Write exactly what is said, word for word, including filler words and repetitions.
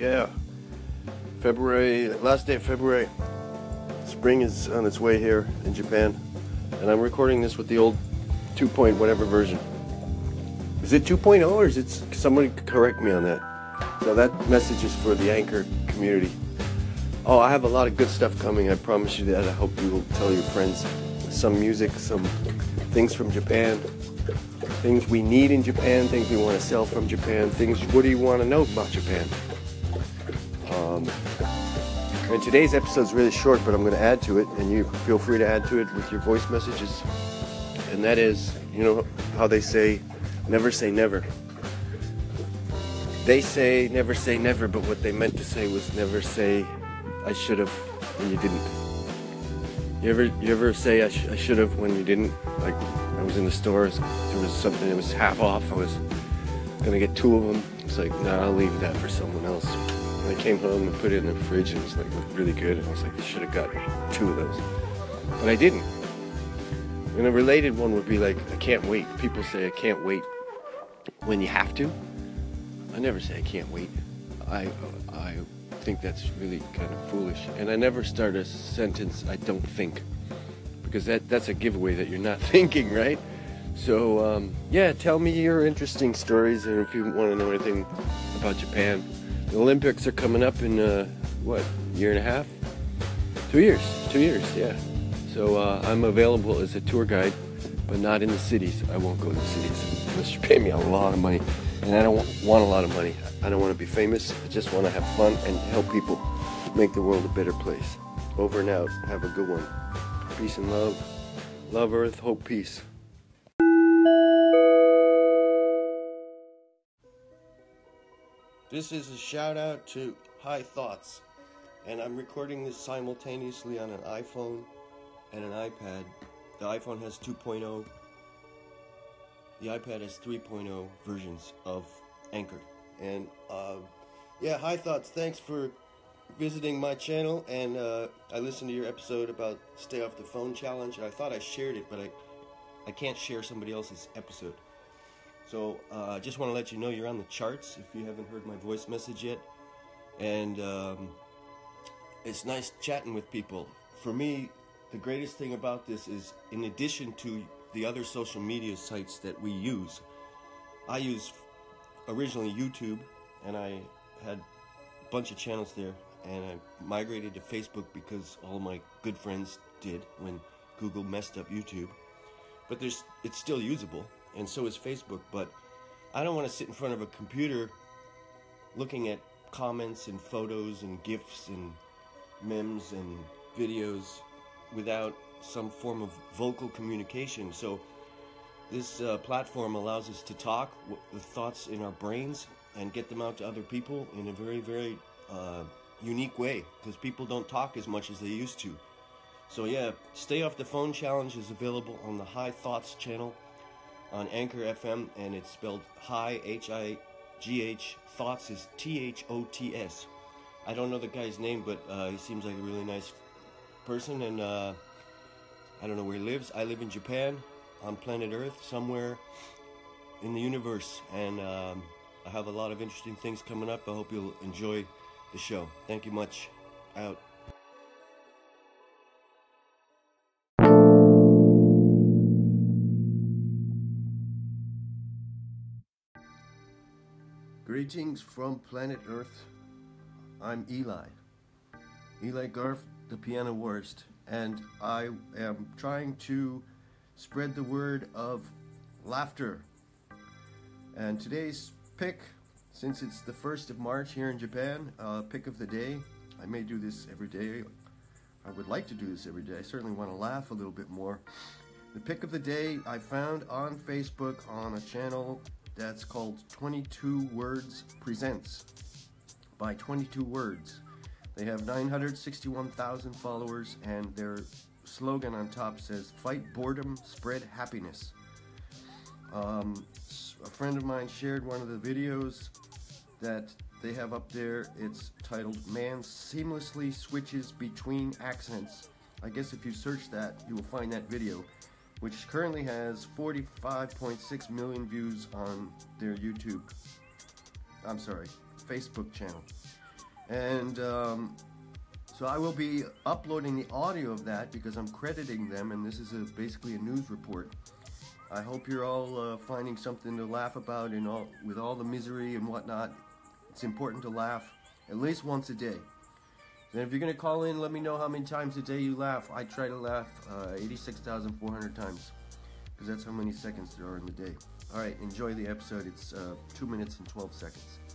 yeah. February, last day of February. Spring is on its way here in Japan. And I'm recording this with the old two point whatever version. Is it two point oh or is it, somebody correct me on that. So that message is for the Anchor community. Oh, I have a lot of good stuff coming. I promise you that. I hope you will tell your friends. Some music, some things from Japan, things we need in Japan, things we want to sell from Japan, things, what do you want to know about Japan? Um, and today's episode is really short, but I'm going to add to it, and you feel free to add to it with your voice messages. And that is, you know how they say, never say never. They say never say never, but what they meant to say was never say I should have when you didn't. You ever you ever say I, sh- I should have when you didn't? Like I was in the store, there was something that was half off. I was gonna get two of them. It's like, no, nah, I'll leave that for someone else. And I came home and put it in the fridge, and it was like looked really good. And I was like, I should have got two of those, but I didn't. And a related one would be like, I can't wait. People say I can't wait when you have to. I never say I can't wait. I, I think that's really kind of foolish. And I never start a sentence, I don't think. Because that, that's a giveaway that you're not thinking, right? So, um, yeah, tell me your interesting stories. And if you want to know anything about Japan. The Olympics are coming up in, uh, what, a year and a half? Two years. Two years, yeah. So uh, I'm available as a tour guide, but not in the cities. I won't go to the cities unless you pay me a lot of money. And I don't want a lot of money. I don't want to be famous. I just want to have fun and help people make the world a better place. Over and out. Have a good one. Peace and love. Love, Earth, hope, peace. This is a shout out to High Thoughts. And I'm recording this simultaneously on an iPhone and an iPad. The iPhone has two point oh. The iPad has three point oh versions of Anchor. And, uh, yeah, High Thoughts, thanks for visiting my channel. And uh, I listened to your episode about Stay Off the Phone Challenge. And I thought I shared it, but I I can't share somebody else's episode. So uh, I just want to let you know you're on the charts if you haven't heard my voice message yet. And um, it's nice chatting with people. For me, the greatest thing about this is, in addition to the other social media sites that we use. I use originally YouTube, and I had a bunch of channels there, and I migrated to Facebook because all my good friends did when Google messed up YouTube. But there's it's still usable, and so is Facebook, but I don't want to sit in front of a computer looking at comments and photos and GIFs and memes and videos without some form of vocal communication. So this uh, platform allows us to talk w- the thoughts in our brains and get them out to other people in a very, very uh, unique way, because people don't talk as much as they used to. So yeah, Stay Off the Phone Challenge is available on the High Thoughts channel on Anchor F M, and it's spelled High, H I G H, Thoughts is T H O T S. I don't know the guy's name, but uh, he seems like a really nice person, and uh, I don't know where he lives. I live in Japan, on planet Earth, somewhere in the universe. And um, I have a lot of interesting things coming up. I hope you'll enjoy the show. Thank you much. Out. Greetings from planet Earth. I'm Eli. Eli Garf, the piano worst. And I am trying to spread the word of laughter. And today's pick, since it's the first of March here in Japan, uh, pick of the day. I may do this every day. I would like to do this every day. I certainly want to laugh a little bit more. The pick of the day I found on Facebook on a channel that's called twenty-two words Presents by twenty-two words. They have nine hundred sixty-one thousand followers, and their slogan on top says, "Fight boredom, spread happiness." Um, a friend of mine shared one of the videos that they have up there. It's titled, "Man Seamlessly Switches Between Accents." I guess if you search that, you will find that video, which currently has forty-five point six million views on their YouTube, I'm sorry, Facebook channel. And um, so I will be uploading the audio of that because I'm crediting them, and this is a, basically a news report. I hope you're all uh, finding something to laugh about, and all, with all the misery and whatnot. It's important to laugh at least once a day. And if you're going to call in, let me know how many times a day you laugh. I try to laugh uh, eighty-six thousand four hundred times, because that's how many seconds there are in the day. All right, enjoy the episode. It's uh, two minutes and twelve seconds.